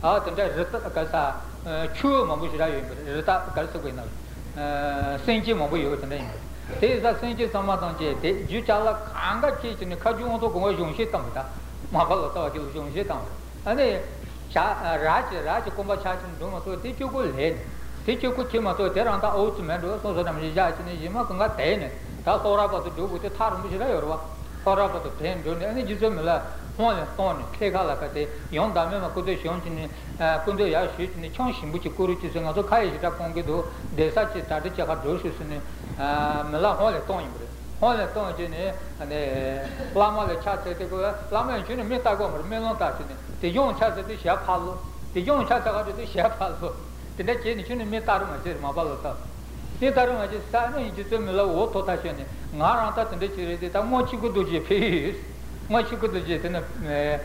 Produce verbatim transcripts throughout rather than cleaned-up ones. あ、 Chu Mabushai, Rita Kalsuina, Senji Mabuyo, Days are Senji Samatanji, Jutala Kanga Kitchen, Kajun to Gojun Shitamata, Mabalota, Giljon Shitam. And they Raj Raj Kumba Chachin Dumato, did you go head? Did you could Chimato, there on the old Mendo, so that I'm Jachin and Jimaka Tane? That's all about to do with the Tarum Shirayo, or about the Tane, and Jizumilla. Stone, Kegalapate, Yondamma Kudoshon, Kundoya, Chonshin, which Kuruchis and Azokai, Japongo, the such a Tadicha Doshus and Melahole Tombre, Hole Tonjene, and the Lama the Chatter, Lama and Junior Metagom, Melontachin, the young Chatter de Shapalo, the young Chatter de Shapalo, the next generation Metarum, Mabalota. Metarum is Sano, just a Melo Totachin, Naranta and the Chiri, that much you could do J P S. Much good in a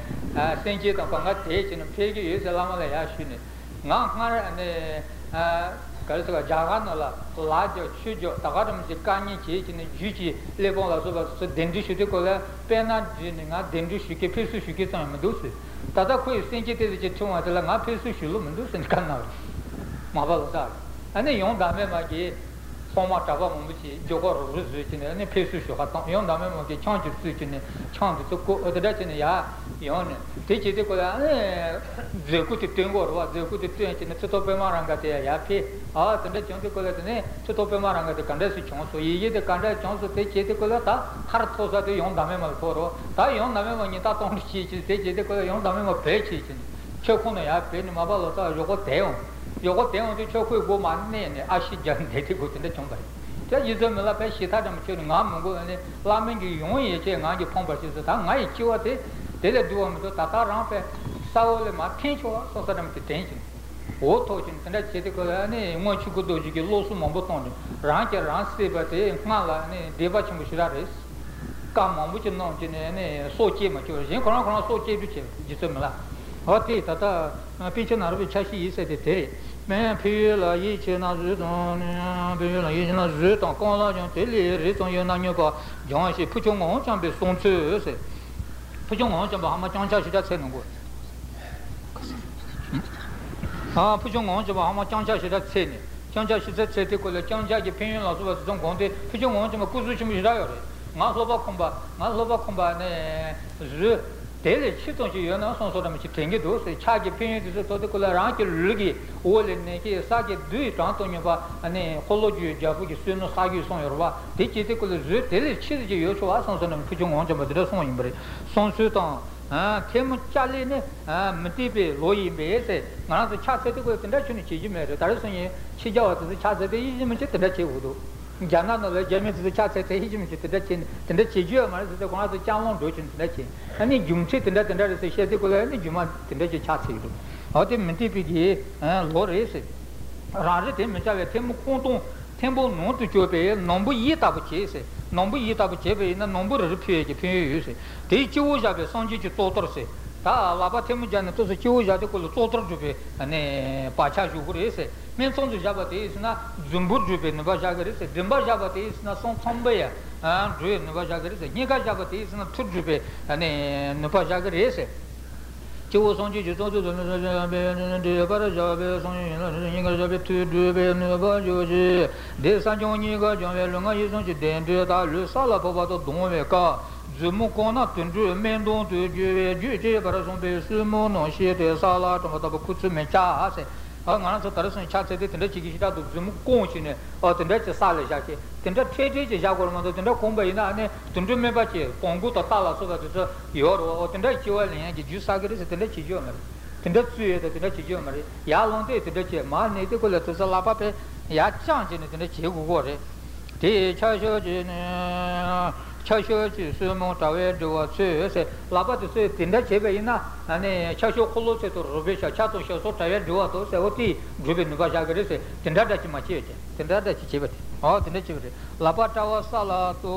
Saint Jet of Pangatech and a pig is a Lama Yashini. Nanghar and a Kalsa Jaranola, Lajo, Chujo, Tagadam, Zikani, and a Juji, Levon, Dendishicola, Pena, Jinga, Dendishiki, Pisuki, and Medusa. Tadaku is Saint Jet is a Chuma, the Lama Pisushilum, Medusa, and Canal. Mabalazar. And a young dame, my gay, Soma Tavamuchi, Jogor, Rusin, and a Pisushatan, young dame, Change of Switching. The Dutchman ya, yon, teach it to the good thing or what the good thing in the Totopemaranga, Yapi, art and the Chonticolate, Totopemaranga, the Candace Chon, so ye the Candace Chon, so take it to Colata, Hartosa, the Yon Damema Toro, Tayon Damema, Taton, Chich, take it to Yon Damema Page, Chocona, Yapi, Mabalota, Yogoteon, Yogoteon, the Choku woman, and Ashi Jan, take it in the Chonga. Yuzum Lape, she had them children, Mamungo, and Lamin, you only change your pompages at my chiote, did do them to Tatar Rampe, Saul, Matincho, so that I'm detention. What touching, and that's it, and once you could do, you get lost on Boton, Ranker, Ransi, but Mala, and Devachim Shiraris, come on, which is not in so cheap, so cheap, Yuzumla. What is that? A picture of which she is at the day. Mais puis la yichin a zuton, puis la yichin a zuton, quand la gentille riton yonanyoka, j'en sais puchon en chambre son tue, c'est puchon en chambre à ma chancha, je t'assène. Ah, puchon en chambre à ma chancha, je t'assène. Chancha, je t'assène, c'est que le chancha qui peigne la soie de son compte, puchon en chambre à cousu chimidaire. N'a soba combat, n'a soba combat, je. Daily Chiton, you know, some sort of thing it does, a charge opinion is a total ranky, luggy, oil and naked, sake, do it, Antonio, and a hollow you, Jabuki, Suno, Sagi, Son Yorba, did you take a zoo, daily Chili, you show us on Pujon on the Dressonbre, Son Suton, Tim Chaline, Matibi, Loy Bese, another charitable connection, Chijim, the Tarasoni, Chija, the Chazati, the Dachi Udo. Janana, the Germans, the Chatter, the Hijim, the Dutchin, the Dutchin, the one of the Chaman, Dutchin, the Dutchin. Any Jumchit and that and that is a shetical energy, Jumat, the Dutch Chassi. Or the Mentipi, and Lord is it. Rather, Tim, Tim, Kuntum, Temple, known to Jobe, Nombu Yetabu Chase, Nombu Yetabu Chebe, and the number of repeat, if you use it. They choose a Sonji to Totorse. Ta Labatim Janatos, the Jewish article of Totor Jube, and Pachaju Gurese. Menson de Jabate is not Zumburjube, Nevajagaris, Dimba Jabate is not Son Tombea, and Drew Nevajagaris, Niga Jabate is not Turjube, and Nevajagaris. She was on Jiju to the Barajabe, Ningajabe to Dube, Nevajo, De San Joniga, John Longa, you don't dare to Salapovato Domeca. Zumukona Tundru, Mendon to Juje, Barason, Sumo, no, she, the Salat, Matabukutu, Mecha, Chasho Sumo Tawed or Suez, Labatus, Tinda Chebeina, and Chasho Colosse to Robesha, Chato Shotawed, Duato, Oti, Driven Vajagaris, Tindada Chimachete, Tindada Chibet, or Tindachibet, Labatawa Sala to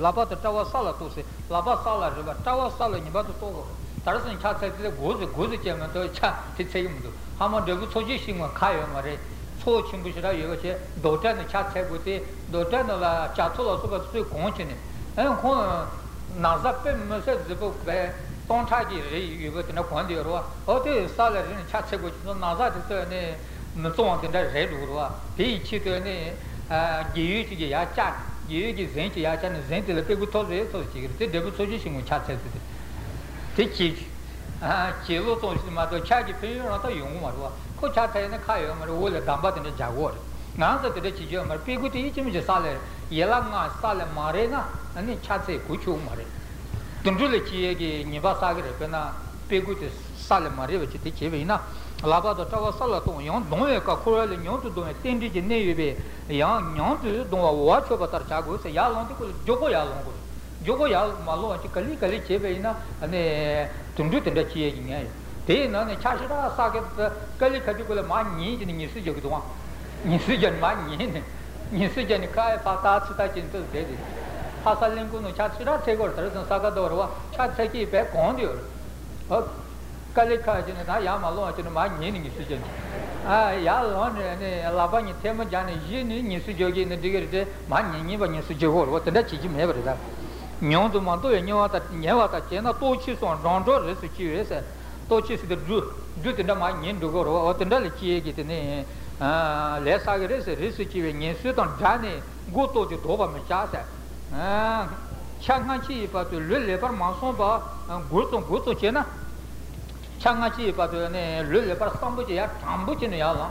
Labatawa Sala to say, Labasala River, Tawa Sala in Batato, Tarzan Chasa goes, goes to Chamato, Chatimu, Hama de Gutojishing Kayo Mare. Sochim Bushra Yoche, Dotan Chatabute, Dotan la Chatola Super Sui Continent. And Nazapim said the book where Tontaji, you got in a Pondiroa, or the salad in Chatabu, Nazat, Nason in that red Urua, Pichi, Giuti Yachat, Giuti Zenti Yachan, Zenti, the people told the associate, the devil suggestion with Chatat. Teach Chilo Mato Chagi Piran or Yumua. Cochata the Kayo and all the Gambat and the Jaguar. Now that the Chijum are people to each him the salad, Yelanga, Salam Marena, and the Chatse Kuchu Mare. Tunduli Chiegi, Nivasagre, Pena, Pigutis, Salam Maria, Chitivina, Lava the Tower Salaton, Yon, Doneca, Coral, and Yon to do a ten digit navy, Yon, Yon to do a watch over Tarchagos, Yalon, Jogoyalon, Jogoyal, Malo, and Chicalica, Chivina, and the Tundutan the Chiegi. Then Chashira Saget, the Calicatical Mani in Nisijan, Nisijan Mani, Nisijan Kai, Patas, Tachinto, Hasalingun, Chashira, Tegor, Tarzan Sagadorwa, Chataki, back on you. Calicajan and I am alone to the Mani in Nisijan. I alone and Lavani Temajan, Nisijogi in the degree, Mani, even Nisijo, what the Dutch Jim ever that. Nyon to Manto and Yavata, Yavata, two cheese on Rondo, Resu. Touches the drew, drew the mine to go or the Delichi get in a less aggress, receiving in suit on Jane, go to the Toba Machasa. Changachi, but to Luliper Mansomba and Gurton Guto Chena. Changachi, but to Luliper Sambuja, Tambuchiniala,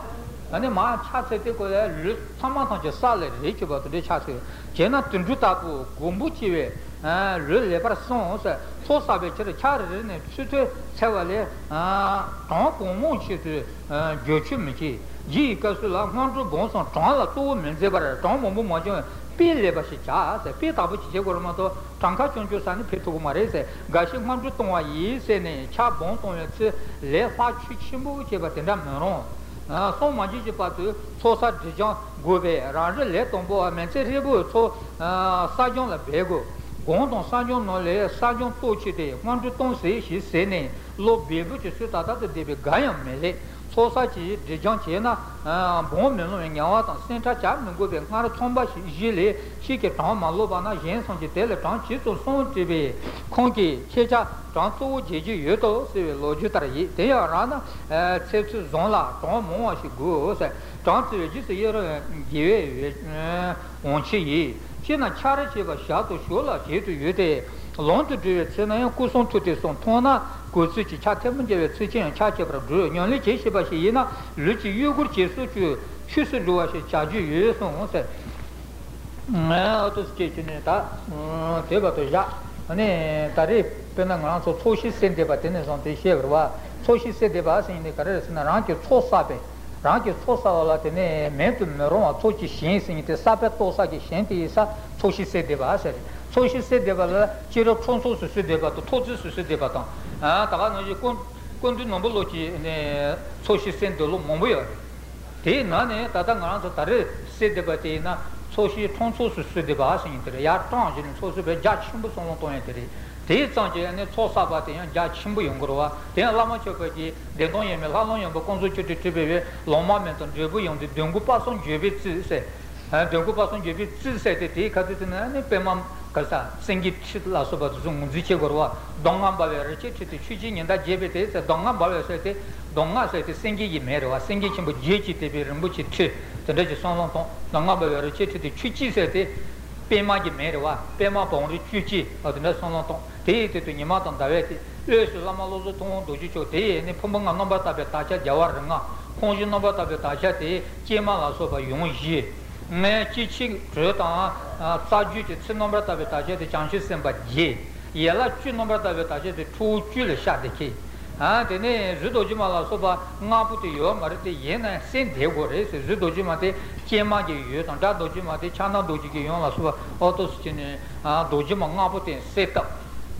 and the Machasetic, someone just salad, rich about the Chassi, Jena Tundutaku, Gumbuchi. Ah, really, persons, so savage, the charity, and suited several, ah, talk or moonship, ah, Jochimichi, G. Casula, hundred bones on Tonga, two men, Zebra, Tom, Mojo, Pilebachichas, Pitabuchi, Gormato, Tankachon, Josan, Pito Marese, Gashi, hundred Tonga, Yis, and Chap Bones on its left, Chichimuchi, but in that no. Ah, so much is about Sosa Dijon, Gove, Ranger, Letombo, Mensebu, so, ah, Sajon Labego. Gondon Sanjon Nole, Sanjon Tochide, one to Ton Say, she Sene, Lo Bibu to sit at the Debbie Gayam Mele, Sosachi, the John Chena, Bomino and Yawat and Santa Chapman go to Tomba Gile, Chicaton, Malobana, Jenson, the Teleton, Chito, Son Tibi, Conki, Checha, Tanto, Gigi, Yoto, Logitari, they are Rana, Setsu Zonla, Tom Moa, she goes, Tanto, just a year, Give, Onchi. China Charity was shot to Shola, J to Ude, London to Sena, Kuson to the Sontona, Kusuchi Chatham, Switching and Chacha Drew, Yonli Cheshibashina, Luchi Yugu Chesu, Shusuduashi, Chaju, Yuson, to Station at Tebatoja, and Tarif Penangan, so she sent the Batanes on the Shevra, so she said the Bass in the Caress and around your Tosabe. Rancho Sosa Latine, Mentum Roma, Tochi Shins, in the Sapetosa Shenti Isa, Toshi said the Vasari. So she said the Vala, Chiro Tonso Sudebato, Tosu Sudebaton. Ah, Tavano, you couldn't do Nombolochi, and so she sent the Lombia. Te Nane, Tatangan Tare, said the Batina, so she Tonso Sudebas into the Yartons and so the Judge Shumbusonto entry. They sound and Sosa Batian, Judge Shumbuyungrova, then Lama Chopati, the Noyam, Lanoyam, Consuchi Tribe, Lomament and Jebuyon, the Dungupason Jevitz, Dungupason Jevitz said the tea, Catitan and Pemam Casa, Singit Lasoba Zum, Zichegorova, Dongan Bavare, Chiching and that Jevit, Dongan Bavare said, Donga said, Singi Mero, Singi Chimbo Jichi, and Buchi Chi, the Regison, Dongan Bavare, Chichi said, Pema Merwa, Pema Pon, Chichi, or the National. Date to Nimatan Daveti, Lama Lozoton, Dojicho, Day, and Pumbanga number Tabetacha, Jawaranga,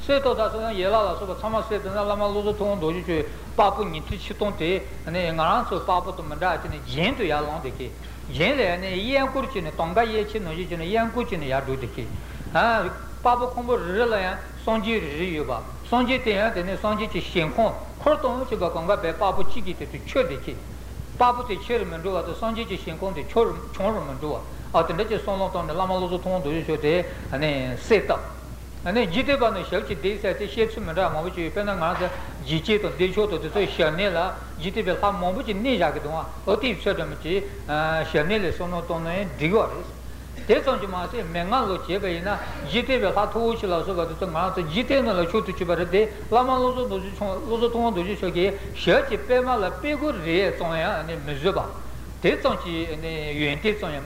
Seto da sono yela la soba sama seto na lama luso tong doji che papu ni ti chi tong te ne ngaran so papu to manda ti ne jen to ya long de ke jen le ne yen kur chi ne tonga ye chi no ji ne yen ku chi ne ya do de ke ha papu khombo re la ya sonji re yu ba sonji te ya de ne sonji chi shen khon khor tong chi ga konga be papu chi gi te tu che de ke papu te che men do da sonji chi shen khon de chor chor men do a de ne son long tong ne lama luso tong doji che de ne seto ane jite ba ne shel chi de sa ti she chu ma ra ma bu chi pe na ma da ji che to de cho to de so she ne la jite be ha ma bu chi ne ja ke do o ti che de ma chi she ne le so no to ne di go re de so ji ma se me nga lo che be na jite be ha thu chi la so ga to ma to jite na la chu tu chi ba de la ma lo so do ji chon lo so to do ji so ge she chi pe ma la pe go re so ya ne me ju ba de so chi ne yuen de so ya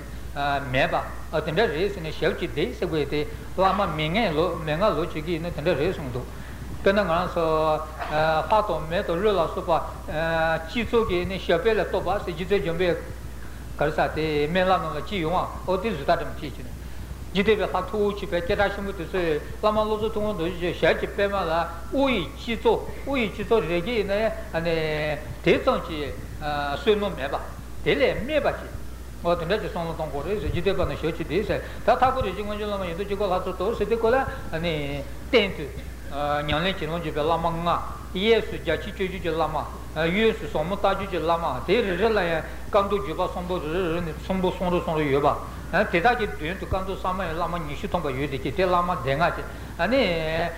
me ba atende reis ne shelchi de seguete lama minge lo menga lo chigi ne tende reis ndo pena ngana so pa to me to lo la so pa chi so ge ne shepe la to ba se ji de jombe kar sa te me la no chi yo o ti zu ta de chi chi ji de ha tu chi pe ta shi mu de se lama lo so to do je shelchi pe ma la u yi chi so u yi chi so re ge ne ane de zong chi su no me ba de le me ba chi o tende che sono tanto correse jite ba ne shochi dise ta ta ko ji gonjo la ma yedo ji ko la to se de ko la ani tento nyanle che non ji be la ma nga yesu ja chi chu ji la ma yesu so mo ta ji la ma de re la ya kan do ji ba son do ne son bo son do son yo ba te ta ji de to kan do sa ma la ma ni shi tong ba yo de che te la ma de nga che ani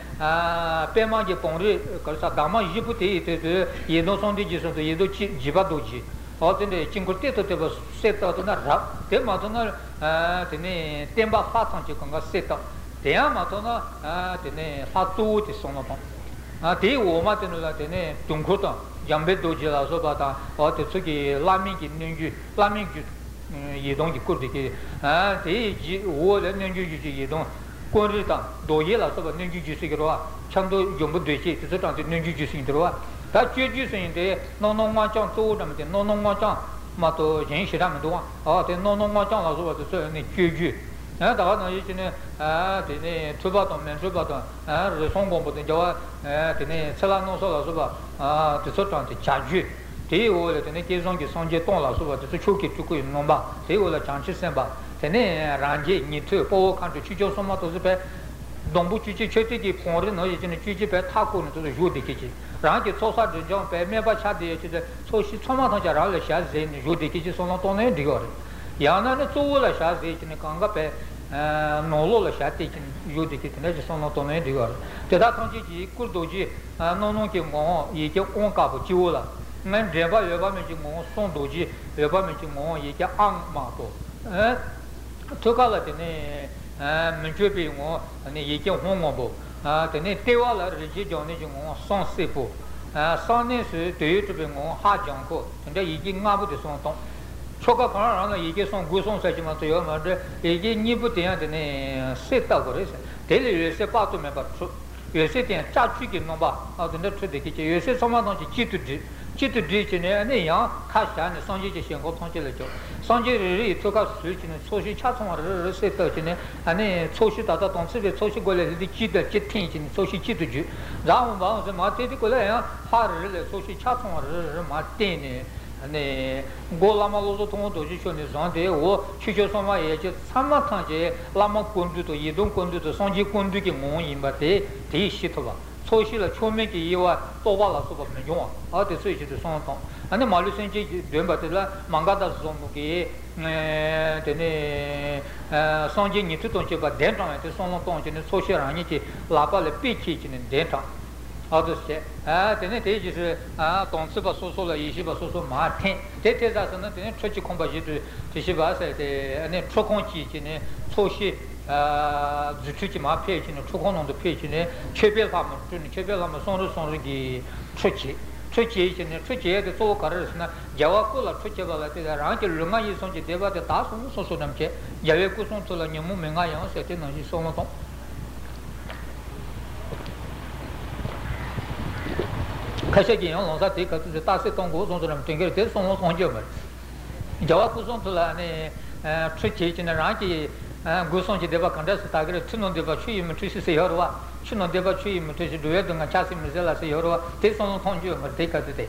pe ma ji pon re ka sa da ma ji bu te te ye no son de ji so ye do chi ji ba do ji 어떤데 친구들도 되고 세터도나 랍 대마도나 아 되네 템바 파탄지 건가 세터 대마도나 아 되네 파투티 소노파 아 대오마테노라 되네 동고다 양배도지라서 바다 어떻게 라미기 능규 라미규 예동이 꾸르게 아 대지 오월 능규지 예동 꾸르다 도예라서 능규지스기로와 창도 용부되지 그저한테 능규지스기 들어와 다 주주선인데 노노마짱 도담데 노노마짱 마토 진실함도 아데 노노마짱 나서도 저네 주주 아 다가나 이제는 아 되네 투바도 면주바도 아 성공보다 저와 되네 살아노서라서바 아 저한테 자주 대오를 되네 계속이 성제 돈라서도 저 초기 죽고 있는 바 대오를 장치선바 되네 란지 니트 보호칸도 추조선마도스베 동부 주지 최대기 봉어는 이제는 주지배 타고는 또 요되기지 랑게 소사 전정 배매바 차대에 소시 초마탄자라를 샤제는 요되기지 손노톤에 디거리 야나는 쪼올라 샤제는 강가배 노로라 샤테긴 요되기네 손노톤에 디거리 대다 통지지 꿀도지 노노게 뭐 이게 온가부 지올라 맨 레바 여바면지 뭐 손도지 여바면지 뭐 이게 악마도 에 토가라데네 Munchupi ngo, yeke hongo bo, tene tewa la riji jone ngo son sepo, son ne se teyotupi ngo ha janko, tende yeke ngabu de son tong. Choka pana rana yeke son gu son sajima to yo ma de, yeke nipu tena tene seta gore se, tele yose pato me pato, yose tena chachu ki nomba, tende chude kiche, yose soma tongche chitu di, chitu di chene, ne yang kasha ne sonje che shenko tongche le cho. 선제를 이토가 수치는 소시 차송을 세터지네 아니 소시 다다 동습에 소시 걸레들이 기대 지팅진 소시 지도주 라운 바운스 마테디 걸레야 하르를 소시 차송을 마테네 아니 골라마로도 통도지 쇼네 존데 오 추조소마 예제 삼마탄제 라마 군두도 이동 군두도 선지 군두기 모임바데 대시토바 소시를 초맥이 이와 또 발라서 보면 용어 어디 소시도 선통 아니 말루센지 뇌바들라 망가다 좀게 에 되네 선지 니트톤체 바 덴트한테 손노톤체 소시라니치 라발레 피치치는 덴트 아도스체 아 되네 대지스 아 동스바 소소라 이시바 소소 마텐 데테자스는 되네 초치 콤바지드 디시바세 데 아니 초콘치치네 소시 아 주축이 마페치는 초콘온도 페치네 최별함은 최별함은 손으로 손으로 기 초치 She not deva chui mutu si duwe dunga chasi mizela si yorwa te sono konju ma te katu te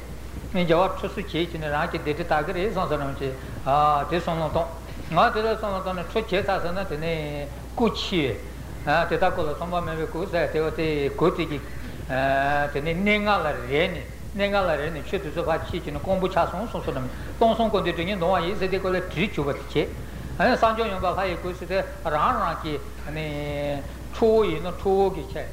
ni jawab chusu che chine rangi dete tagar e son sanam che ah te sono ton nga te la sono ton chu che ta sana te ne ku chi ah te ta ko la somba me ku sa te te ku ti ki te ne nenga la re ni nenga la re ni chu tu ba chi chine kombu cha son son sanam ton son ko de ni no ai se te ko le tri chu ba che ah san jo yo ba hai ku se te ran ran ki ne Chu ino chu gi che,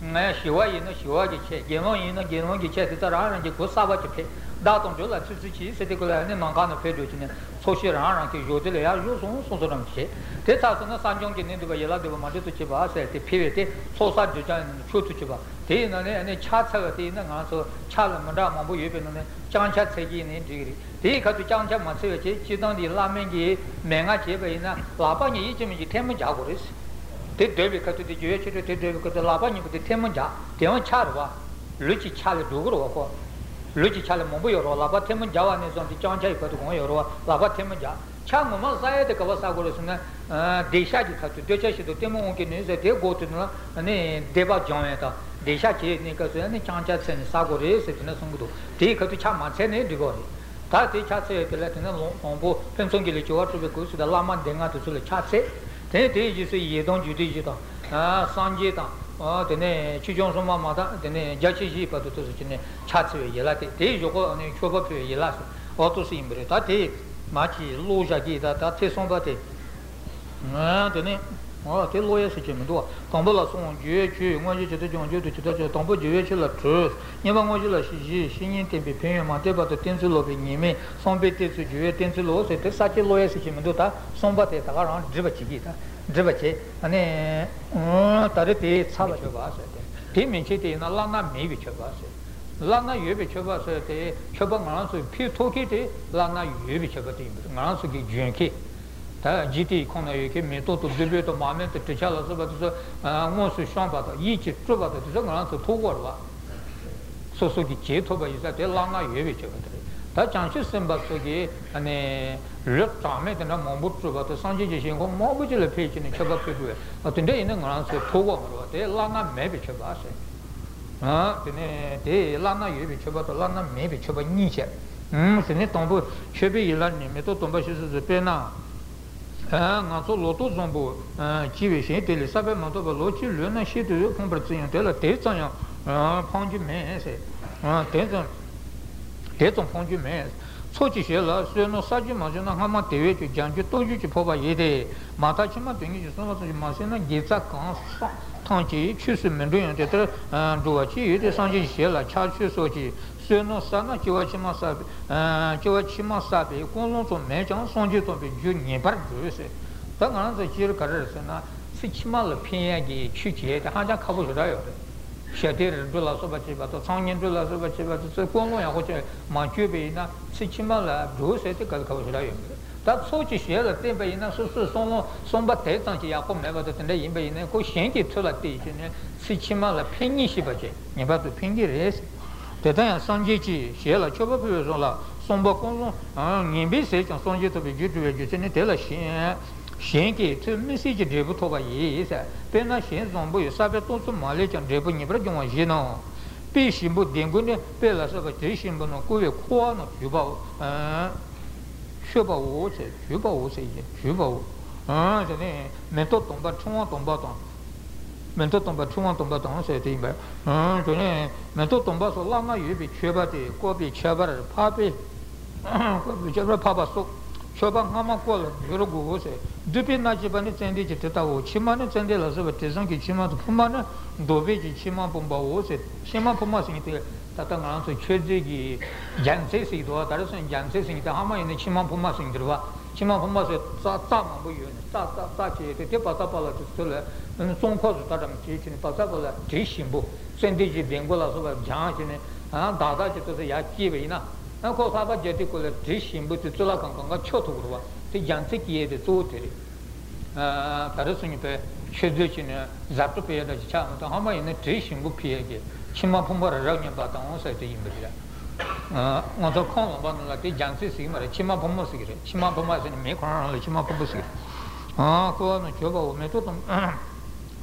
ne shiwa ino shiwa gi che, geno ino geno gi che, tita ran gi ko saba che pe, da tong jo la chu chu chi se de ko la ne nang ka na pe jo chi ne, so shi ran ran ki jo de le ya jo song song ran che, te ta so na san jong gi ne de ba ye la de ma de tu chi ba se te pi ve te, so sa ju jan chu tu chi ba, te na ne ne cha cha ga te na ga so cha la ma da ma bu ye pe na ne, chang cha che gi ne de gi, te ka tu chang cha ma che che, chi dang di la men gi me nga che be na, la ba ni ji mi ji te ma ja go res. Te devi che tu ti giuve che te devi che te la bagni che te mangia te non charva lui ci chale dogro qua lui ci chale mombo yoro la ba te mangia va ne son ti chang chai ko go yoro la ba te mangia chang mo sai de ko sa go le sna desha ji ka tu desha shi do te mo ke ne se de go tu na ne deva jong ta desha che ne ka so ne chang cha se ne sa go re se ne song do te ka tu cha ma se ne de go ta te cha se te la te na mombo pen song ke le chwa tu be ko su da la ma de nga tu su le cha se te te ji se ye dong ju de ji da a san ji da a de ne chi jong song ma ma da de ne ja chi ji pa de to ji ne cha chi ye la te te jo ko ne cho ba pe ye la so o to si imbre ta te ma chi lu ja ji da ta te song ba te a de ne o te lo ye se ji me do tong bo la song ju ju ngo ji de jong ju de ji de tong bo ju ye chi la tu ni ba ngo ji la shi ji shi ni te be pe ma te ba de ten zu lo be ni me song be te zu ju ye ten zu lo se te sa chi lo ye se ji me do ta song ba te ta ga ran ji ba chi ji ta Drivache, and um Tariti Salavas, Tim in Chiti in Alana maybe Chavas. Lana Yubi Chavas, Chabangansu, Pi Tokiti, Lana Yubi Chavati, Mansuki Junki. Giti Konayuki, Mito to Dibut of Mamet, Tichalas, Monsu Shambata, Yichi, Truba, Tisangansu, Towarwa. Sosuki Chitoba is that Lana Yubi Chavati. Tajanshi Simbasuki and a Look, Tamet and a Mombutu, but the Sanji Shingo, more which is a page in the Chabapu. But today in the grounds of Togo, they lana maybe Chabase. They lana Yubi Chaba, lana maybe Chaba Nisha. Hm, Senetombo, Chebi Ilani, Metotombashi, the Pena, and so Loto Zombo, Chivishi, Telisabet, Montobalochi, Luna, she to you, Combrazion, Tela, Tetson, Pongi Mese, Tetson. Tetson Pongi Mese. Sochi Shella, Suno Saji Majuna Hama Tewe, Janju Toji Poba Yede, Matachima Tingi, Masina, Giza Kans, Tanchi, Chus Mendu, Duachi, Sanji Shella, Chachu Sochi, Suno Sana, Chiwachima Sabi, Chiwachima Sabi, Colon to Major, Sanji to be Junior Bargus, Tanganza Chir Carasana, Sichmal Piagi, Chichi, Haja Kabu Rayo. Shaded Dula Sobachi, but the Song in Dula Sobachi, but the Komoya, which Manchubina, Sichimala, Bruce, the Kalkosrayo. That's such a shell of Timber in a Susu, Somba Tetan, Yakom, never the name in a Koshenki to the teaching, Sichimala, Pingi Shibachi, about the Pingi race. The day Sanjichi, Shella, Chobapuzola, Somba Kono, Nimbi Sage, and Sonji to be due to a Jutinitella. Shenki, to Missy Debutoba is a Pena Shins on Boy Sabaton, Malich and Debu Nibrajon Gino. Pishimbo Dinguni, Pelas of a Tishimbo no Kuya, Kuan of Cuba, Cuba was it, Cuba was it, Cuba. Ah, the name Mentoton, but two on bottom. Mentoton, but two on bottom, said Timber. Ah, the name Mentoton Basolama, you be Chubati, Kobe Chabar, Papi, Chabar Papa Soap. Choban Hamakol, Yurugu, Dupi Najibani Sendi Tao, Chiman and Sendi Lazova Tizanki Chima Pumana, Doviji Chima Pumba was it, Shima Pumas in the Tatangan to Chedigi, Jansesi, Dotaras and Janses in the Hama in the Chima Pumas in Druva, Chima Pumas at Satama Buyan, Sataki, the Tipatapala to Sula, and Son Cos Tatam teaching Patapala, Trishimbo, Sendiji Bengolas of Janjin. dāda chitose yā kīwe inā ko sāpa jati kula dhī shimbu tī tsula kankanga chotu kuruwa tī yansi kiye tī tsū tiri tarasuni pe shudhu chini zaptu piya daji chāma tā hama inā dhī shimbu piya ki chima pumba rā rāu nyambā tā onsa tī imbirira onsa kōng lomba nula tī yansi sīki mara chima pumba sikiri chima pumba sīni me kōrā rāla chima pumba sikiri kuwa no choba u me tūtum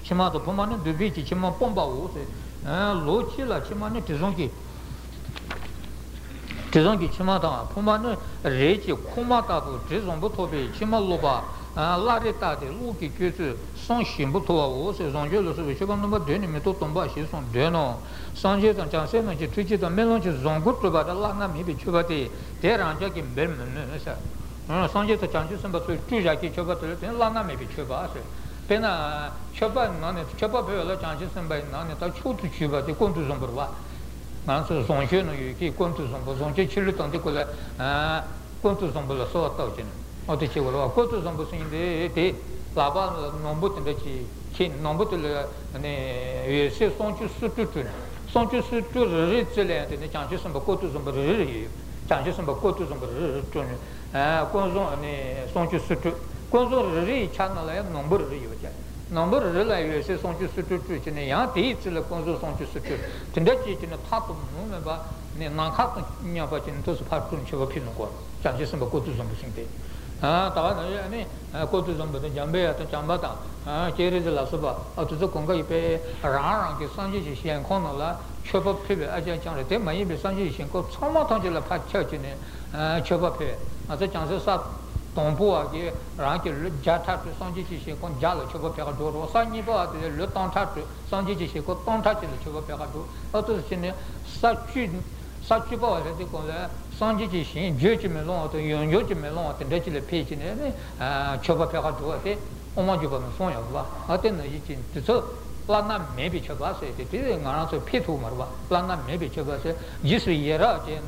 chima tu pumba ni dubi chi chima pumba u si lo chi la chima ni tizongi tizongi chima ta pumba ni re chi kuma ta tu tizongbu tobi chima loba la re ta de lu ki kyu tu son shimbu toba u si zongyo lu subi shiba nomba deni me tūtum ba shi son deno sanje tan chan se manchi tuji tan melon chi zonggu toba da la na mi bi chuba te te ranja ki mbel mene sa sanje tan chan chi samba tu tuja ki chuba tu la na mi bi chuba se pena choba nane choba bela change sembai nane ta chutu chiba de kontu zomburwa nanso zonje no yuki kontu zombo zonje chilu tande kola ah kontu zombo la so ta ochen oti chegolo kontu zombo sinde de laba nombo tende chi chi nombo tele ne yese sonju sututu sonju sututu rizele de change sembo kontu zombo ri change sembo kontu zombo tun ah konzo ne sonju sututu Consul Ri Channel number Rioja. Number Relay Sonju Sutu Chinayan, eats the Consul Sonju Sutu. Tendachi in a top of Mumba, Nankat Nyabatin to Patun Chivapinoko, Changism Kotusum Singh. Ah, Tavana, Kotusum, the Jambea, the Jambata, Jerry de la Suba, or to the Conga, Ranki Sanji and Konola, Chopa Pibe, Aja Chanate, maybe Sanji Shinko, Soma Tangela Pat Church in Chopa Pibe, as a chances up. Tomboa che ranche jatta sanji che con giallo chobo per doro sanni ba le tanta sanji che con tanta che chobo per doro otto sine sacchi sacchi ba de con sanji che dieci melon otto dieci melon otto dieci le pece ne chobo per doro te o ma giova non sono va attenno i cin tutto plana mebi chobo se te ngana so pitu marwa plana mebi chobo se jisu yera che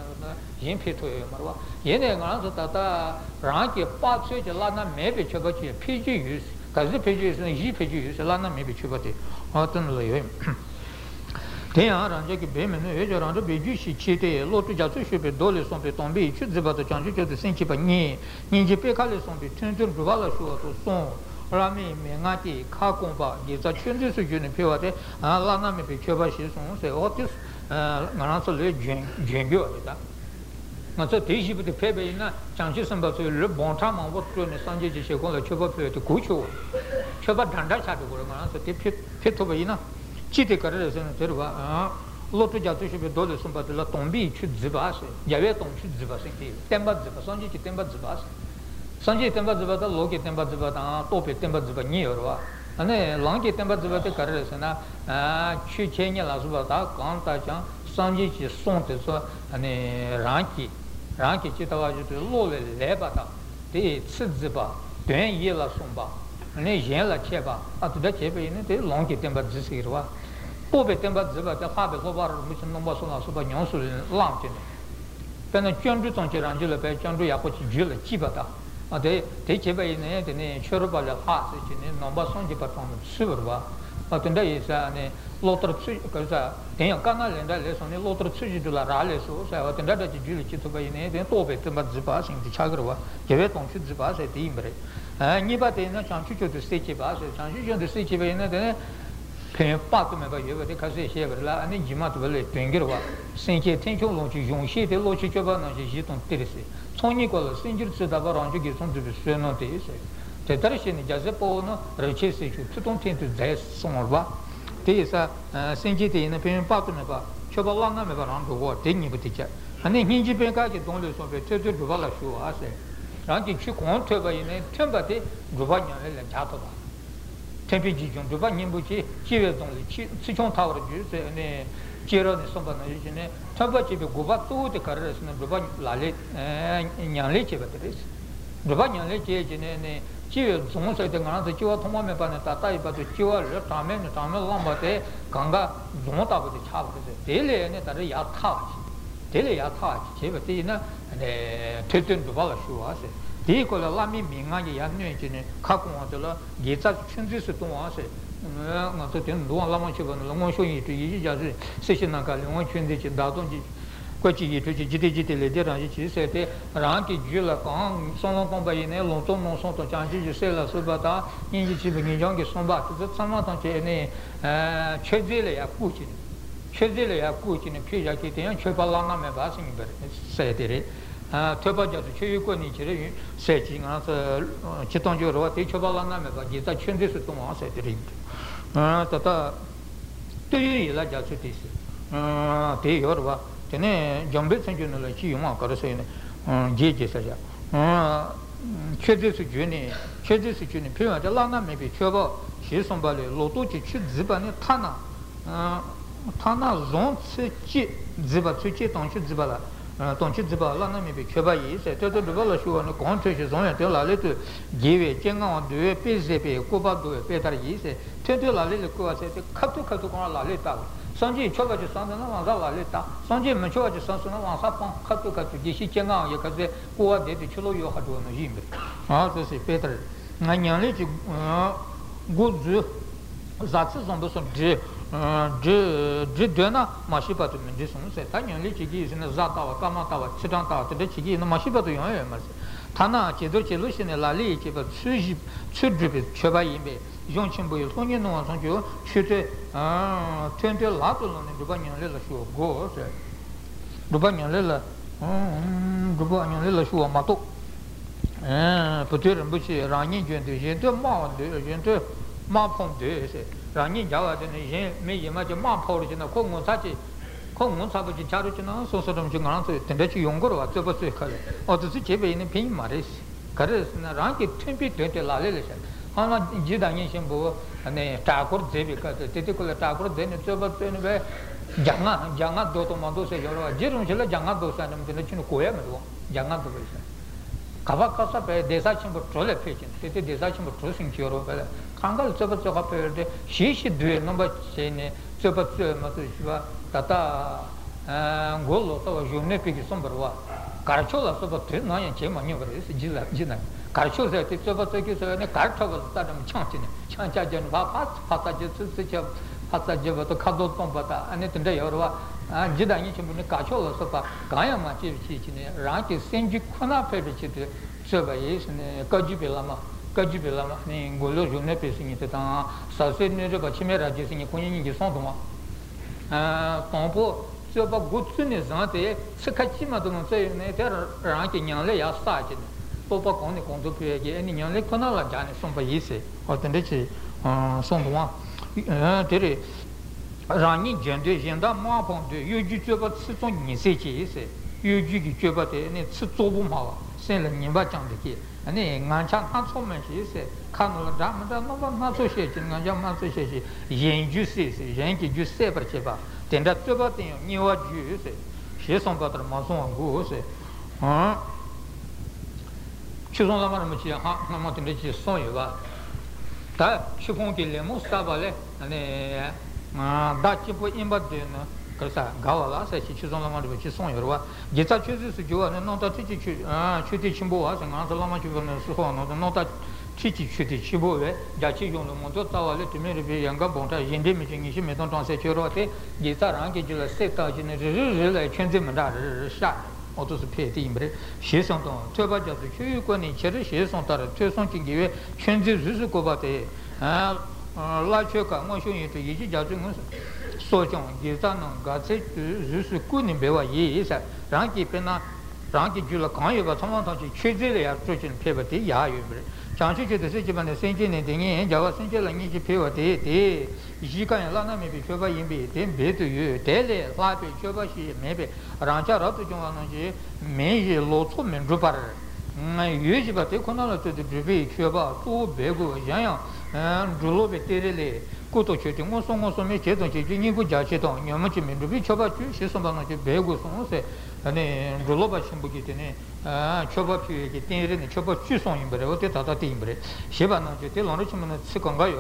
yin pitu marwa 얘네 가서 다다 라게 빠츠에 라나 매비 쳐거지 피지 가지 피지는 이 피지 라나 매비 쳐거지 어떤 거예요 대야랑 저기 배면은 예저랑도 배주시 치대 로트 자주 쉐베 돌에 손에 톰비 이츠 제바도 장주 저도 생기바 니 니제 페칼레 손비 튼튼 불발아 쇼도 손 라미 맹아티 카콘바 예자 춘주스 주는 표와데 아 라나 매비 쳐바시 손세 어디스 나나서 레 쟁겨다 맞아 대시부터 패배이나 장치선 봐서 본타만 워트는 산지지 시공을 쳐버려도 고쳐 쳐봐 단다 차도 그러면 또 대표 패토배이나 지대가래서는 들어봐 아 로트 자투시베 돌선 받으라 돈비 추즈바세 야외 돈 추즈바세 템바 즈바 산지지 템바 즈바세 산지 템바 즈바다 로게 템바 즈바다 토페 템바 즈바 니어와 안에 랑게 템바 즈바테 가래서나 아 추체냐라즈바다 간타장 산지지 손테서 안에 랑키 रांकी चितावा जो लोले लेबाता ते छिजबा देन येला सुंबा ने येला छेबा अतुदा छेबे ने ते लोंकी तेंबा जिसिरवा पोबे तेंबा जबा ता फाबे गोबार मिसन नंबा सोना सुबा न्योसु लांचे पेन चंडु तंचे रांजेले पे चंडु याको जिले चिबाता अदे ते छेबे ने ते ने छोरबा ला फासे चिने नंबा सोंजे पतम सुरवा अतुदा येसा ने l'autre tsuji cosa tenho canal ainda leso ne l'autre tsuji do la raleso sai ho tendado de giuli chito vai ne tem tobe tem baziba sing de chagrova que ve ton chito ziba sai timbre eh ni bate na chanchu chito sei que base chanchu chito sei que vai ne tem pen pato me vai ver de casa che verla ani jimato vale tengerwa sem que tem que o longe jonche de loche que va na jiton terse soni cola singir se da varanjo que son de sueno de sei te tarishini jazepo no rechese chito ton tento dez sonorba तेसा संजीते इन पे पातु में बा छोबाला ना में बरान को देनी बतिचा हने हिंजी पे का के दोले सो पे तेते दुबाला शो आसे रांकी छु कोन थे बा इने थंबाते दुबान्या ले जातो बा थेपी जी जों दुबा निमबुची चिवे दोले छि छिचों थावर जी से ने चेरो ने सोबा ने ने थबा छि गोबा तोते कररेस ने दुबा लाले न्याले छि बतेस दुबा न्याले छि ने ने 지금 동서에 대한 그 지와 통화면 반에 따따이 봐도 지와를 담에는 담을 넘버에 강가 동어다부터 차버렸어요. 데일에는 따라 야타. 데일에 야타. 제가 때는 네 퇴퇴도 봐서 왔어요. Decola lami minga di Yanuin, Kakuantela, Gita Chunzis Tomase, Natotin, Don Lamanchevan, Lamoncho, Yazi, Sessionaka, Lamonchundici, Dadonji, Quaci, Gititi, Lederangi, Sete, Ranki, Gila, Sono Combayne, Lonton, non sono Changi, Sela, Subata, Indici, Bingiangi, Sombat, Samatane, Cedile, Apucci, Cedile, Apucci, Pia Kitian, Chepalana, Mevasing, Sete. Tobacco, Chiconi, Setting, Chitonjuro, Tichabalana, Gita, Chindis to Masetting. Tata, do you like that? Te Yorva, Tene, Jambits and General Chiuma, Coruscant, Gigi Saja. Chedis Juni, Chedis Juni, Pima, the Lana, maybe Chuba, she's somebody, Lotuchi, Zibane, Tana, Tana, Zonsi, Ziba, Tuchi, Tonchi, Zibala. Tonci Zibala, maybe Kebai, said to the Balashu and conscious on a little give a Jenga do a Pizepe, Kuba do a Peter Yise, Tedu La Lilkua said, Katu Katuka La Leta, Sanji Chovaji Santana La Leta, Sanji Machovaji Sansana, Sapan Katuka to Gishi Jenga, Yakaze, who are the Cholo Yohadu and Jimbe. Also, say Peter, Nanyan Good Zaxis on the Sunday. Didena, Mashipa to Mendison, Tanya Lichigi in the Zatawa, Kamatawa, Chitanta, Tedechigi, and Mashipa to Yomas. Tana, Chedochi, Lucin, Lali, Chiba, Suji, Sudrip, Chebayimbe, John Chimboy, Tony, no one, Sanjo, Chute, Tente Latul, and Dubanian Lilla Shoe of Gors, Dubanian Lilla, Dubanian Lilla Shoe of Mato, Putur and Bushi, Rani, Gentle, Ma, Gentle, Ma Ponte, Rani Java, then may imagine my porridge in a Kongo Sachi, Kongo Sabaji Charuchina, Sosodom Jungan, Tendachi Yongoro, at the Bosika, or the Sichibe in the Pin Maris, Karis, and Ranki, Tempi, Tente La Lilis, Hana Jidanishambo, and a Takur Zebika, the Titical Takur, then it's about anywhere Janga, Janga Dotomando, Jerome Jella Jangado, and the National Coemero, Jangado. Kavakasa per desachin per trolle fece, tete desachin per trusing chioro per Kangal Sopa per Shishi due number cene, Sopa Matuva, Tata Golo, June Piki Somberwa, Carchola Sopa Trinayan Chema Nuveris, Gila Gina, Carchola Sopa Tokis and Carchola Stadam Chantin, Chanchajan Vapas, Patajus, Patajeva to Kado Pompata, and Netan de Orva. Jida Nichimuni Kachola Sopa, Gayama Chichin, Ranki, Senji Kuna Perichit, Surveys, Kajibilama, Kajibilama, Golo Junepis in Tana, Sasin Chimera, Jessing Kuning Santoma, Pompo, Sopa Gutsunizante, Sakachima don't say Ranki Yanle are started. Popa Koni Kondupi, and Yanle Konala Jan, Sompa Yisi, or Tendici, Santoma. Rani gente agenda ma ponte yuji cheba tsutsu ni sechi ese yuji cheba te ne tsutsu bu ma sen le ni ba chang de ki ne ngan chang han so men chi ese kan lo da ma da ma ma so she chi ngan ja ma so she chi yen ju se se yen ki ju se per cheba ten da cheba te ni wa ju se she son ba tra ma so an go se ha chu son la ma ma chi ha na ma ten de chi son yu ba ta chu kon ki le mo sta ba le ne Dacci poi in Badena, Casa Gavala, se ci sono la madre, ci sono Yorua, Gita Chusu Giovanni, nota Chichi Chutichimboas, and Anza Lama Giovanni Suhono, nota Chichi Chutichibove, Dacci Yono Monto, Tavale, Timere, Yanga Bonta, Yendimishing, Yimiton Securote, Gita Ranki, Gila Seta, General, Chenzimada, Shat, Otos Petimbre, Shesonton, Tobaja, Chuquani, Cherish, Shesontar, Chesonki, Chenzizukobate. La Choka, Moshu, to Yiji Jazunus, Sochon, Gizano, Gazette, Zusukuni, Beva Yis, Ranki Pena, Ranki Julakan, but someone touched Chizile, approaching Pivoti, Yayu, Chanchi, the Sitchim and the Saint in the end, Java Central and Niji Pivoti, Jika and Lana may be Choba in be, then be to you, Tele, Lapi, Chobashi, maybe Rancha Rapujanji, Meiji, Lotum, and Drupar. Usually, but they cannot to the Drivi, Choba, two Bego, Yayan. Julo Veterele, Kuto Chetin, also me Cheton, Chinibu Jacheton, Yamachim, Choba, Chisoman, Bego, and then Juloba Shimbukitine, Choba Pitin, Choba Chison, Brevote, Tata Timbre, Shebana, Chetel, on Richmond, Secondary,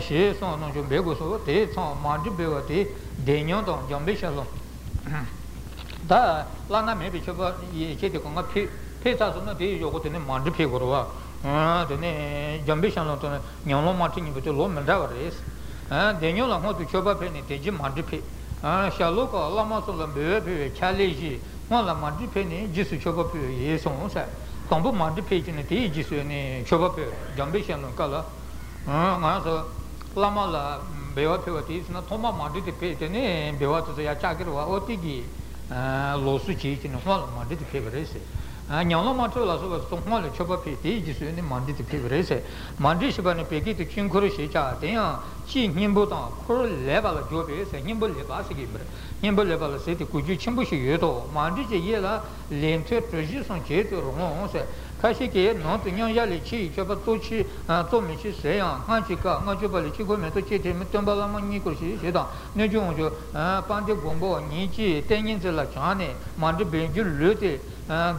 Sheson, Bego, Teton, Mardi Bevate, Denion, Jambishalon. Da Lana maybe Choba, Chetonga. Mandy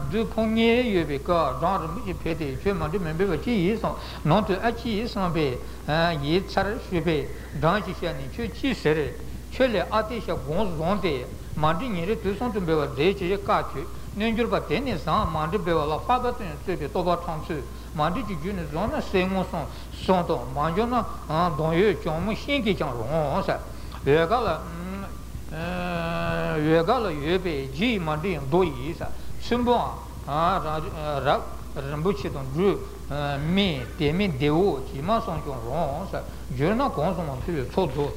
Du Ponye Yubika, Don Mujipede, German Member Cheese, not to Achi Sambe, Ye Tarashibe, Don Chishani, Chuchi Sere, Chile Atisha Bons Bonte, Mandini, two sons to Beva de Chicachi, Ninjurba Tennis, Mandi Beva La Fabatin, Toba Tonsu, Mandi Junizona, Semonson, Santo, Manjona, Don Yom Shinki Ronsa, Yagala Yagala Yube, G. Mandi, Doisa. Simba, ah, Rambuchi don't drew me, Demi Deo, Chima Song Rongs, Jurna Consum, Toto,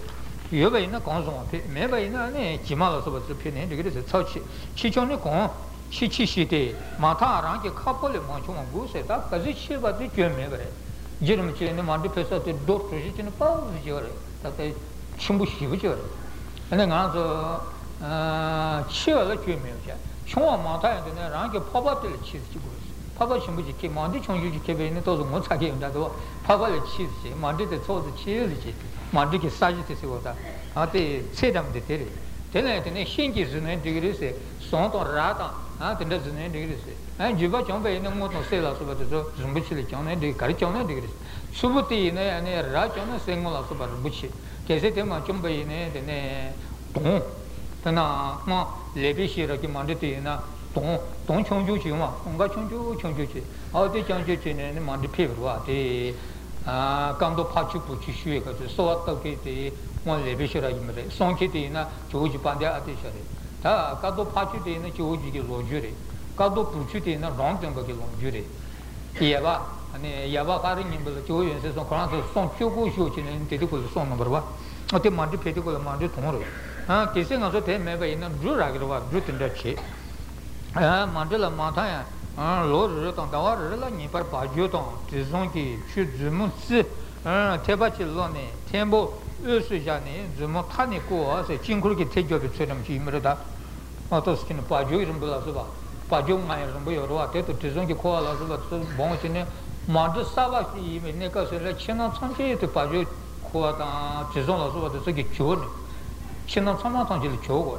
Yuba in a consum, maybe in a Chimala of the Penny, the greatest touch, Chichonicon, Chichishite, Mata, Ranki, Capole, Manchon Goose, that Kazichi, but the German. Jeremiah and the Mandipesa, the doctor, in the power of the jury, that they Chimbushi, which jury. And then answer, uh, cheer the German. Rank Papa cheese to Papa Shimuji, Monday, Chonjuki, and those Monsaki and that Papa cheese, Monday, the told the cheese, Monday, Sagittarius, at the Sedam de Terry. Then at the Shinki's nine degrees, Sont or Rata, at the nine degrees, and Jubachombe in the Motor Sailors over the Zumbuchilichon and the Carichona degrees. Subuti in a Rachon Sengola Super Buchi, Casetema Chumbe in a Tana. Lebishira Manditi in a Don Don Chonjuchi, Unga Chonju Chonjuchi, all the Chonjuchi and Mandi Pivot, the Kando Pachupuchi, so at the one Lebishira, Sonkitina, George Pandia Atishari, Kado Pachuti in a Georgi Longuri, Kado Puchuti in a Rontanga Longuri, Yava, and Yava Haring in the Georgians on Koran, Son Chuku Shuchin and Titical Son number one, not the Mandi Petical and Mandi tomorrow. Kissing also ten member in a Druragrava, Bruton Duchy. Mandela Montana, Lord Ruton, Dawar, Nipper Pajuton, Tizonki, Chuzumunsi, Tebachilone, Tembo, Usujani, Zumontanico, as a Chinkuki take of the Trinum Chimreda, Autoskin Paju in Bulasuba, Paju Mayambo, Tizonki Koala, Boncine, Mandasava, even Nicholas election on Sunday to Paju Kota, Tizonas over the Sugi Children. Chino Tama Tangil Chogor.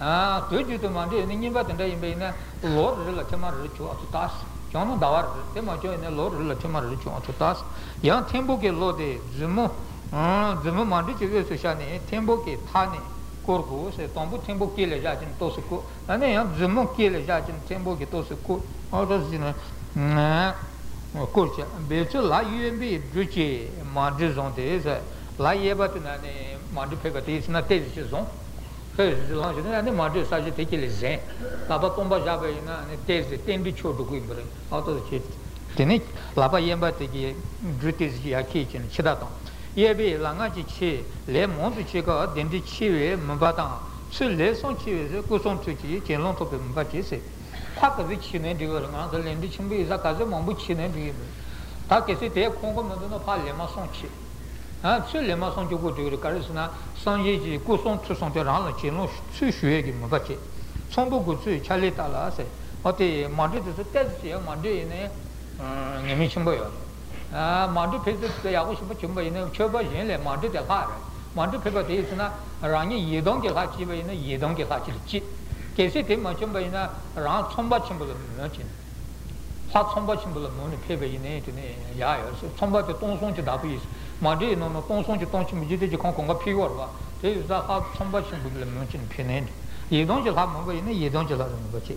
Ah, do you demand any but in the Lord Relatimar ritual to task? John Dawar, Temajo in the Lord Relatimar ritual to task. Young Timbuki Lodi, Zumo, Zumo Mandiki Sushani, Timbuki, Tani, Korgus, Tombu Timbuki Lejaj in Tosuko, and then Zumo Kilejaj in Timbuki Tosuko, or does in a culture. Betula U M B, Druchi, Mandizon is a Layebatinani. Mandi pegati is not a season. First, the lunch and the Mandi Sagittaki is Zen. Lava Pomba Javina and it is the ten bit show to Guimbre out of the chit. Tenic, Lava Yemba Tigi, Dritis Giaki, and Chidaton. Yebi, Langachi, Le Montichica, Dendichi, Mbatan, Su Lesson Chives, Kuson Tuchi, Chelon to Mbatisi. Pakovich in the Ranga, the Lendichimbi is a Kazam, which in the Gibre. Takesi, their Congo Madonna Palema Sonchi. Ah, so le maçon du côté de Carisna, Sanji, Couson, tout son terrain, le chien, tout sué, me battait. Son beaucoup de chalita là, c'est. Oté, Mandu de ce test, Mandu in a Michamboya. Ah, Mandu pays de la Wishbachumba in a Choba, Yen, Mandu de Hara. Mandu Pepper is na Rani, you don't get Hachi, you don't get Hachi. Casey, Machumba in a round somba chimble merchant. Hot somba chimble moon, paper in eight in a yard, somebody to Tonson to Dabis. Mandi non non consent de ton chimidi de Congo Piorba. There is a hard somebody in the mention Pinhead. You don't have Mongay, you don't have Mongay.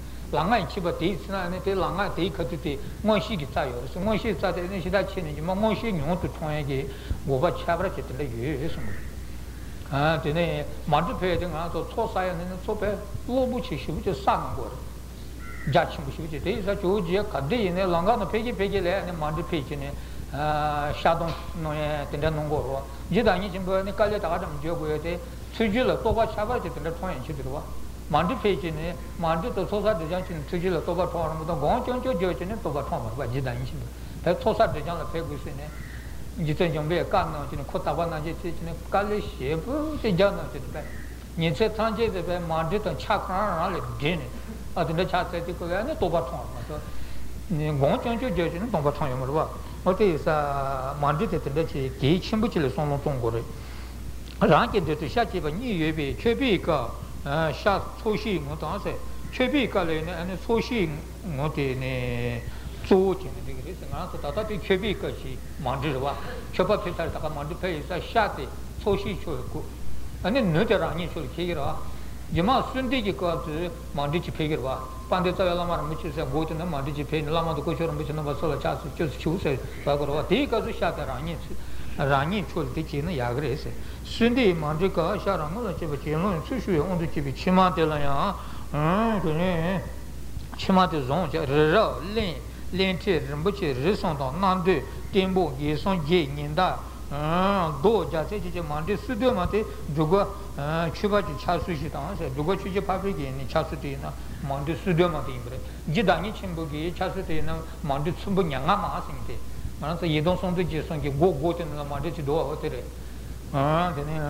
Langai chiba te tsina ne te langai te khatu te monshi gi tsa yo monshi tsa te ne shida chine ji monshi nyu tu thwae ge goba chabra che te ye sum ha te ne madu phe de nga to so sa ya ne so pe lo bu chi shi bu che sang go ja chi bu shi che te sa jo ji ka de ne langa no phe ge phe ge le ne madu phe chi ne sha dong no ye te ne go ro ji da ni jim bo ne ka le da dam jo go ye te chu ji le to ba chabra che te ne thwae chi de ro Mandu pecine, mandu to sosa de jancin, tujila toba tormo, gonchon giocine, toba tormo, vagina in cibo. Per sosa de jana pegusine, gitanjombe, cano, cotavana, giticine, cali, shebu, se jana, se beh. Ninse tanje, se beh, mandu, chakra, alle, gene, ad una chateticole, toba tormo. Gonchon giocine, toba tormo. What is a mandu, the kitchen, which is on Tongore. Ranking the Shachiba, Nibi, Chebika. Sha Toshi Mutanse, Chebicale and Soshi Motine, Zotin, Tatapi Chebicaci, Mandua, Chopapita, Mandupe, Shati, Soshi Choku, and then Nuterani Shulkira, Jama Sundiki, Mandici Pigua, Pandita Lama, which is a goat and a Mandici Pain, Lama the Kosher, which number Sola Chas, just chooses, Bagora, take us to Shatarani. Rani told the China Yagres. Sunday Mandrika, Sharango, Chivacino, Sushi, on the Chibi Chimatelaya, Chimatizon, Rera, Lin, Lente, Rambuchi, Risson, Nande, Timbo, Yeson, Jay, Ninda, Do, Jazzi, Mandi, Sudamate, Duga, Chivachi, Chasushi, Duga Chichi Paprigin, Chasutina, Mandi Sudamati, Gidani Chimbugi, Chasutina, Mandi Subunyama, Singh. Manso yedon sonde jeson ge go go ten la made ti do hotere ah dene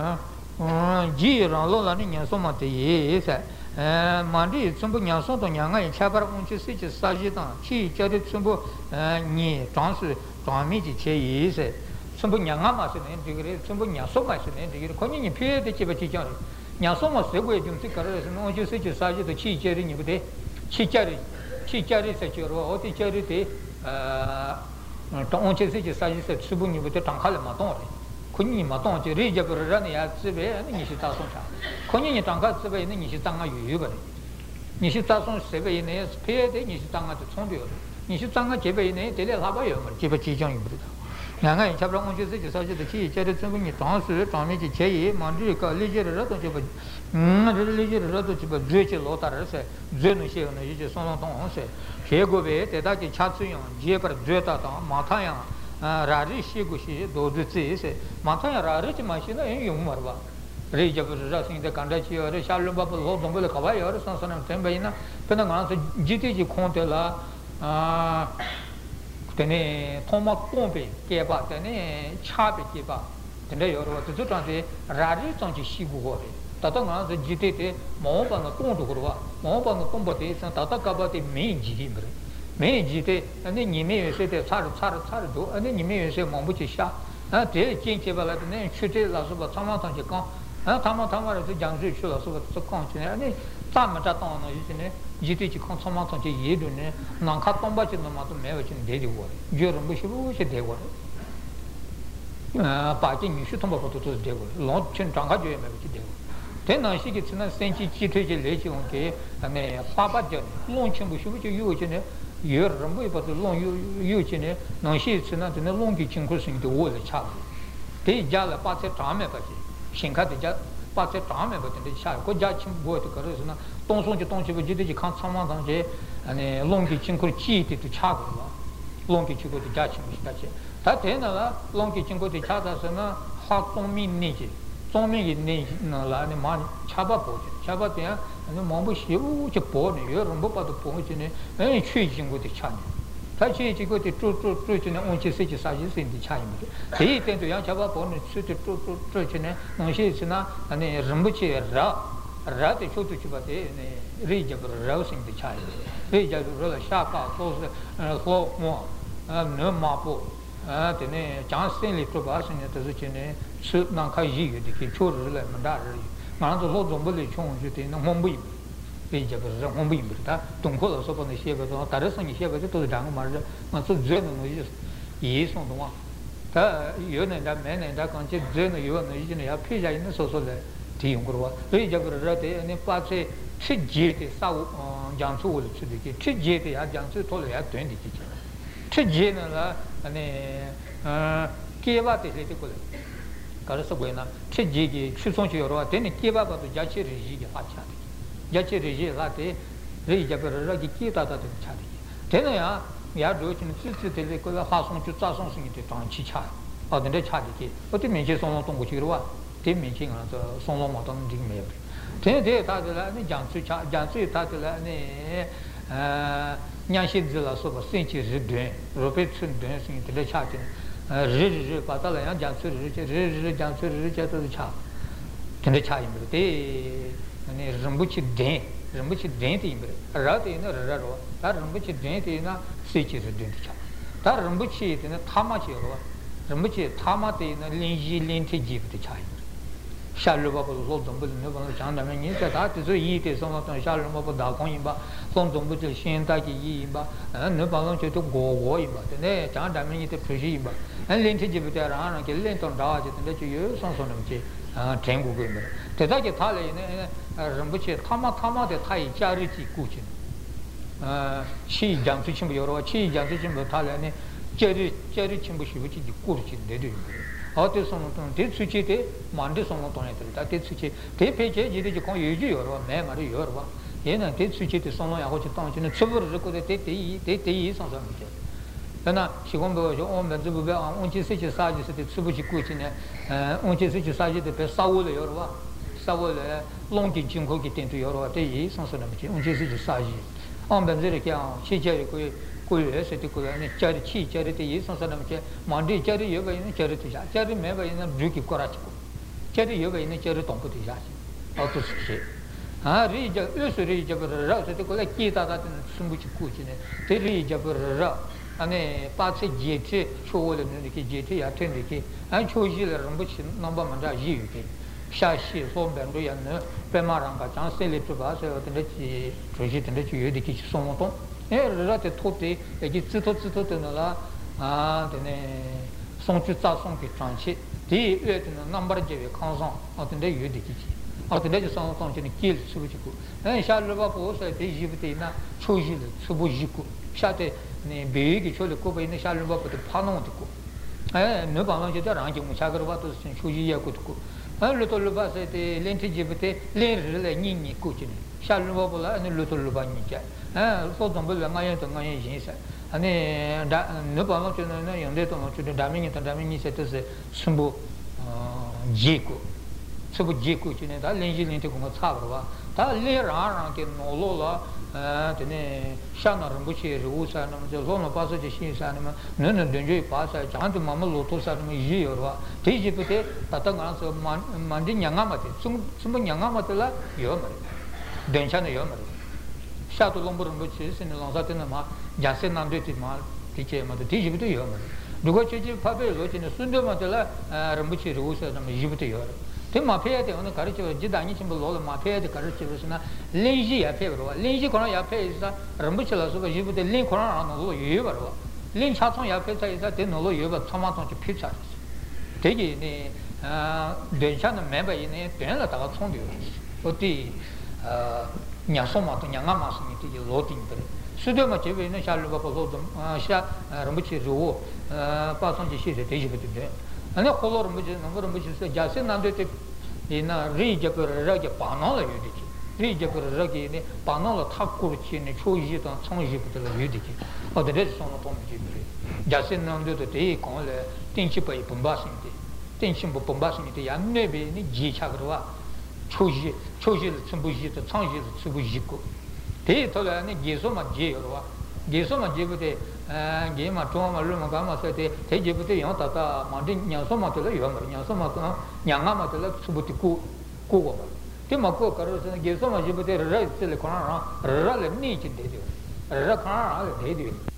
ah ji ran lo la ni nya so mate ye sa eh mandi tsumbu nya so to nya ngai cha par kun chi si chi sa ji dan chi cha de tsumbu ni zang su zang mi ji che yi se tsumbu nya nga ma se ne de ge tsumbu nya so ma se ne de ge ko ni ni pye de chi ba chi cha nya so ma se go ye jum ti kar re no ji se chi sa ji to chi che ri ni bu de chi cha ri chi cha ri se chi ro o ti cha ri te eh Don't you see the size of Subuni with the Tankala Maton? Kuni Maton, the Rija Burania, and Nishita Sonsa. Kuni Tanka Seve and Nishitanga Yubari. Nishita Son Seve in a spear, Nishitanga to Sondio. Nishitanga Jebe in a Tele Habayo, Jibachi John Buddha. Nanga in Chapter one, the size of the Chi, Cheddar Subuni, Tansu, Tommy, Che, Mandrika, Legion, Rotojiba, Legion, Rotojiba, Drich, Lotarese, Zenushi, and the Sonotonse. Chegove, Tedaki Chatsuyan, Jeper, Jeta, Mataya, Rari Shigushi, Doduzi, Mataya Rari Machina, and Yumarva. Reja in the Kandachi or Shaluba, Lobombo Kawai or Sansan and Tembaina, Penangan, G T G Contela, Tene, Toma Pompe, Keba, Tene, Chabi Keba, Tene or Tutante, Rari Sanchi Shiguori. Tatanga, the G T T, Mopan, the Kondurua, Mopan, the Combatis, and Tatakaba, the main Gibre. Main G T, and then you may say the Sar Sar Sardo, and then you may say Mambuchisha, and they change about the name Shute Lasuba, Samatan Jacan, and Tamatama, the Janzu Shulasuba, the continent, Tamatatan, G T T, Consamatan Yedune, Nankatombachi, no matter marriage in daily war. Jerome Bushu, she did war. Parting, you should talk about those devil, Lord Chantanga, you Then she gets in a sense, she takes a legend, and a papa launching with you in a year, but the long you in it, no, she is not in a long kitchen crossing the wall child. They jala pass a tame, but she cut the jar pass a tame, but the child could judge him go to Carisana, don't want to don't you can't someone on Jay, and a long kitchen could cheat to Chagla. Long kitchen go to judge him, that then a long kitchen go to Chadasana, hot on me naked. Tommy Nala, Chaba Potion, Chabatia, and the Mombushi, which a pony, Rumba the Potion, and treating with the China. Tachi, you go to true, true, true, and only such as in the China. He tend to Yachaba Pony, suited true, true, true, and she is not, and a Rumbuchi, Rather, should to Chibate, Rija rousing the child. Rija Rola Shaka, Sos, and a cloak more, no mapo, at the name, Johnson, little Bassin at the Zuchene, Sut Nankaji, the children, and Dari. Manzo Lodon Bully Chonjit in Hombi. Rija was a Hombi, don't call us upon the Shepherd or Tarasan Shepherd to the Dang Marja, and so Zen was just yes on the one. You and that man and that country, Zen, you and the Union are Pija in the social. Rate and in part say, Sit Jete, South Jansu, Chit Jete, Jansu, totally at twenty teachers. Chit General and a Kievati, Carasabuena, Chit Jigi, Chusonchiro, then Kieva, but the Jachi Rigi, Hachati. Jachi Rigi, Late, Rigi, Kita, Chati. Tenea, Yaduch and Sister, they call a house on two thousand to Tanchicha, or the Chati, but it means on Tonguchirua. Teaching on the Song Moton Jimmy. Ten day Tadalani, Jansu, Jansu Tadalani, Yanshizilla, so Sinchis, Robertson dancing to the Chatin, Rigi Patala, Jansu, Rigi, Jansu, Richard to the Chap. Ten the Chai, and a Rambuchi Dent, Rambuchi Denti, a rat in a raro, that Rambuchi Denti in a Sitches Dent Chap. That Rambuchi in a Tamachi, Rambuchi Tamati in a Linji Linti Jeep the Chai. Shallow Zoldombo, Novan Chandaman, that is a eat is not on Shalombo Dacoimba, Sondombo Shintaki Yimba, and Nobalon to go Woimba, the Ne Chandaman to Pujiba, and Lentijibitaran and Lenton Dodge and let you use Sonsonamchi, and Tango Gimber. Tedaki Tali and Rambuchi, Tama Tama, the Tai Charity Kuchin. She jumped to Chimbiro, she jumped to Chimbotalani, Jerry Chimbushi, which is the Kurchin, they do. Other someone did switch it, Monday someone that did switch it. Take page, you did call you or memory or what. Yen and did switch it to someone I watch it on, and several recorded take the take the ease on some. Then she won't go on and do well on which such a size that it's super kitchen, on which such a size that the Saul or what. Saul long kitchen cooked into your day is on some which is a size. On the Zerica, she jerry. Charity, charity is on Saddam Chair, Monday, Cherry Yoga in a charity, Cherry member in a Duke of Corachico, Cherry Yoga in a Cherry Tompotis. Out of shape. Ah, read the Usuri Jabra to collect Kita that in Sumbuchi Kuchin, the Read Jabra, and a Patsy J T, Show the Niki J T, Attendiki, and Chojil Rambuch number Manda Yuki, Shashi, Sombando, and Pemaranga, Chancellor to Bass, or the Lechi, Trojit and Lechi Yudiki Somoton. Related totally, they get to Totonella and some two thousand tranche. They let in a number of consonant out in the Udiki. Out the legislative function killed Subujiku. Then Shalova also at the Givitina, Chojil, Subujiku, Shate, Big, Cholikuba in the Shalova, the Panontico. And no Panonja Ranjum, Chagravatus and Chujia Kutku. And Little Lubas at the Lentigivite, Len Nini Kuchin, Shalova and Little Lubanica. So don't believe my intentions. And then no one to know your little to the Daming and Daming is at the Sumbo Jiku. Subu Jiku, you know, that Linjil into Kumatawa, that Lear Arank and Olola, the Shannon Bushi, Rusan, the Zona Passage, Shins Animal, none of the Joy Passage, Hantu Mamalo to San Mizio, Tijipute, Tatangans of Mandin Yangamati, Sumbo Yangamatilla, Yomari, Denchana Yomari. Shato Lombor and Butches in the Lanzatinama, Jasen and Dutimal, teacher, the teacher to Yomer. The Gochi Pablo in the Sundamatella, Rambuchi Rusa and Jupiter. Timapea on the courage of Jidanichim below the Mapea, the courage of Linji, a favor, Linji Corona Yapes, Rambuchelas of Jupiter, Link Corona, Yuvero. Link Chaton Yapeta is that they know you have tomato to pizza. Taking the Denchana member in it, the end of the But the Nyasoma to Yangamas in the loading. Sudomachi, no Shalova, Sha, Ramuchi Zoo, Passon Jishi, the Tajib today. And a color which is number which is Jasin and in a Rijapur Raja Panola Udiki. Rijapur Ragi, Panola Takurchi, and Chojit and Sonjipital Udiki, or the rest on Tom Jibri. Jasin under the day called Tinchipa Pumbasinti. Tinchimbo Pumbasinti, and maybe in Jichagrua. Choji, Choji, Tsumbuji, Tsangji, Tsubujiku. They told any Gizoma Jirua. Gizoma Jibute, Game at Toma Lumagama said, Take Jibute Yantata, Mandin Yansoma to the Yammer, Yansoma, Yangamatala, Subutiku, Kuva. Ti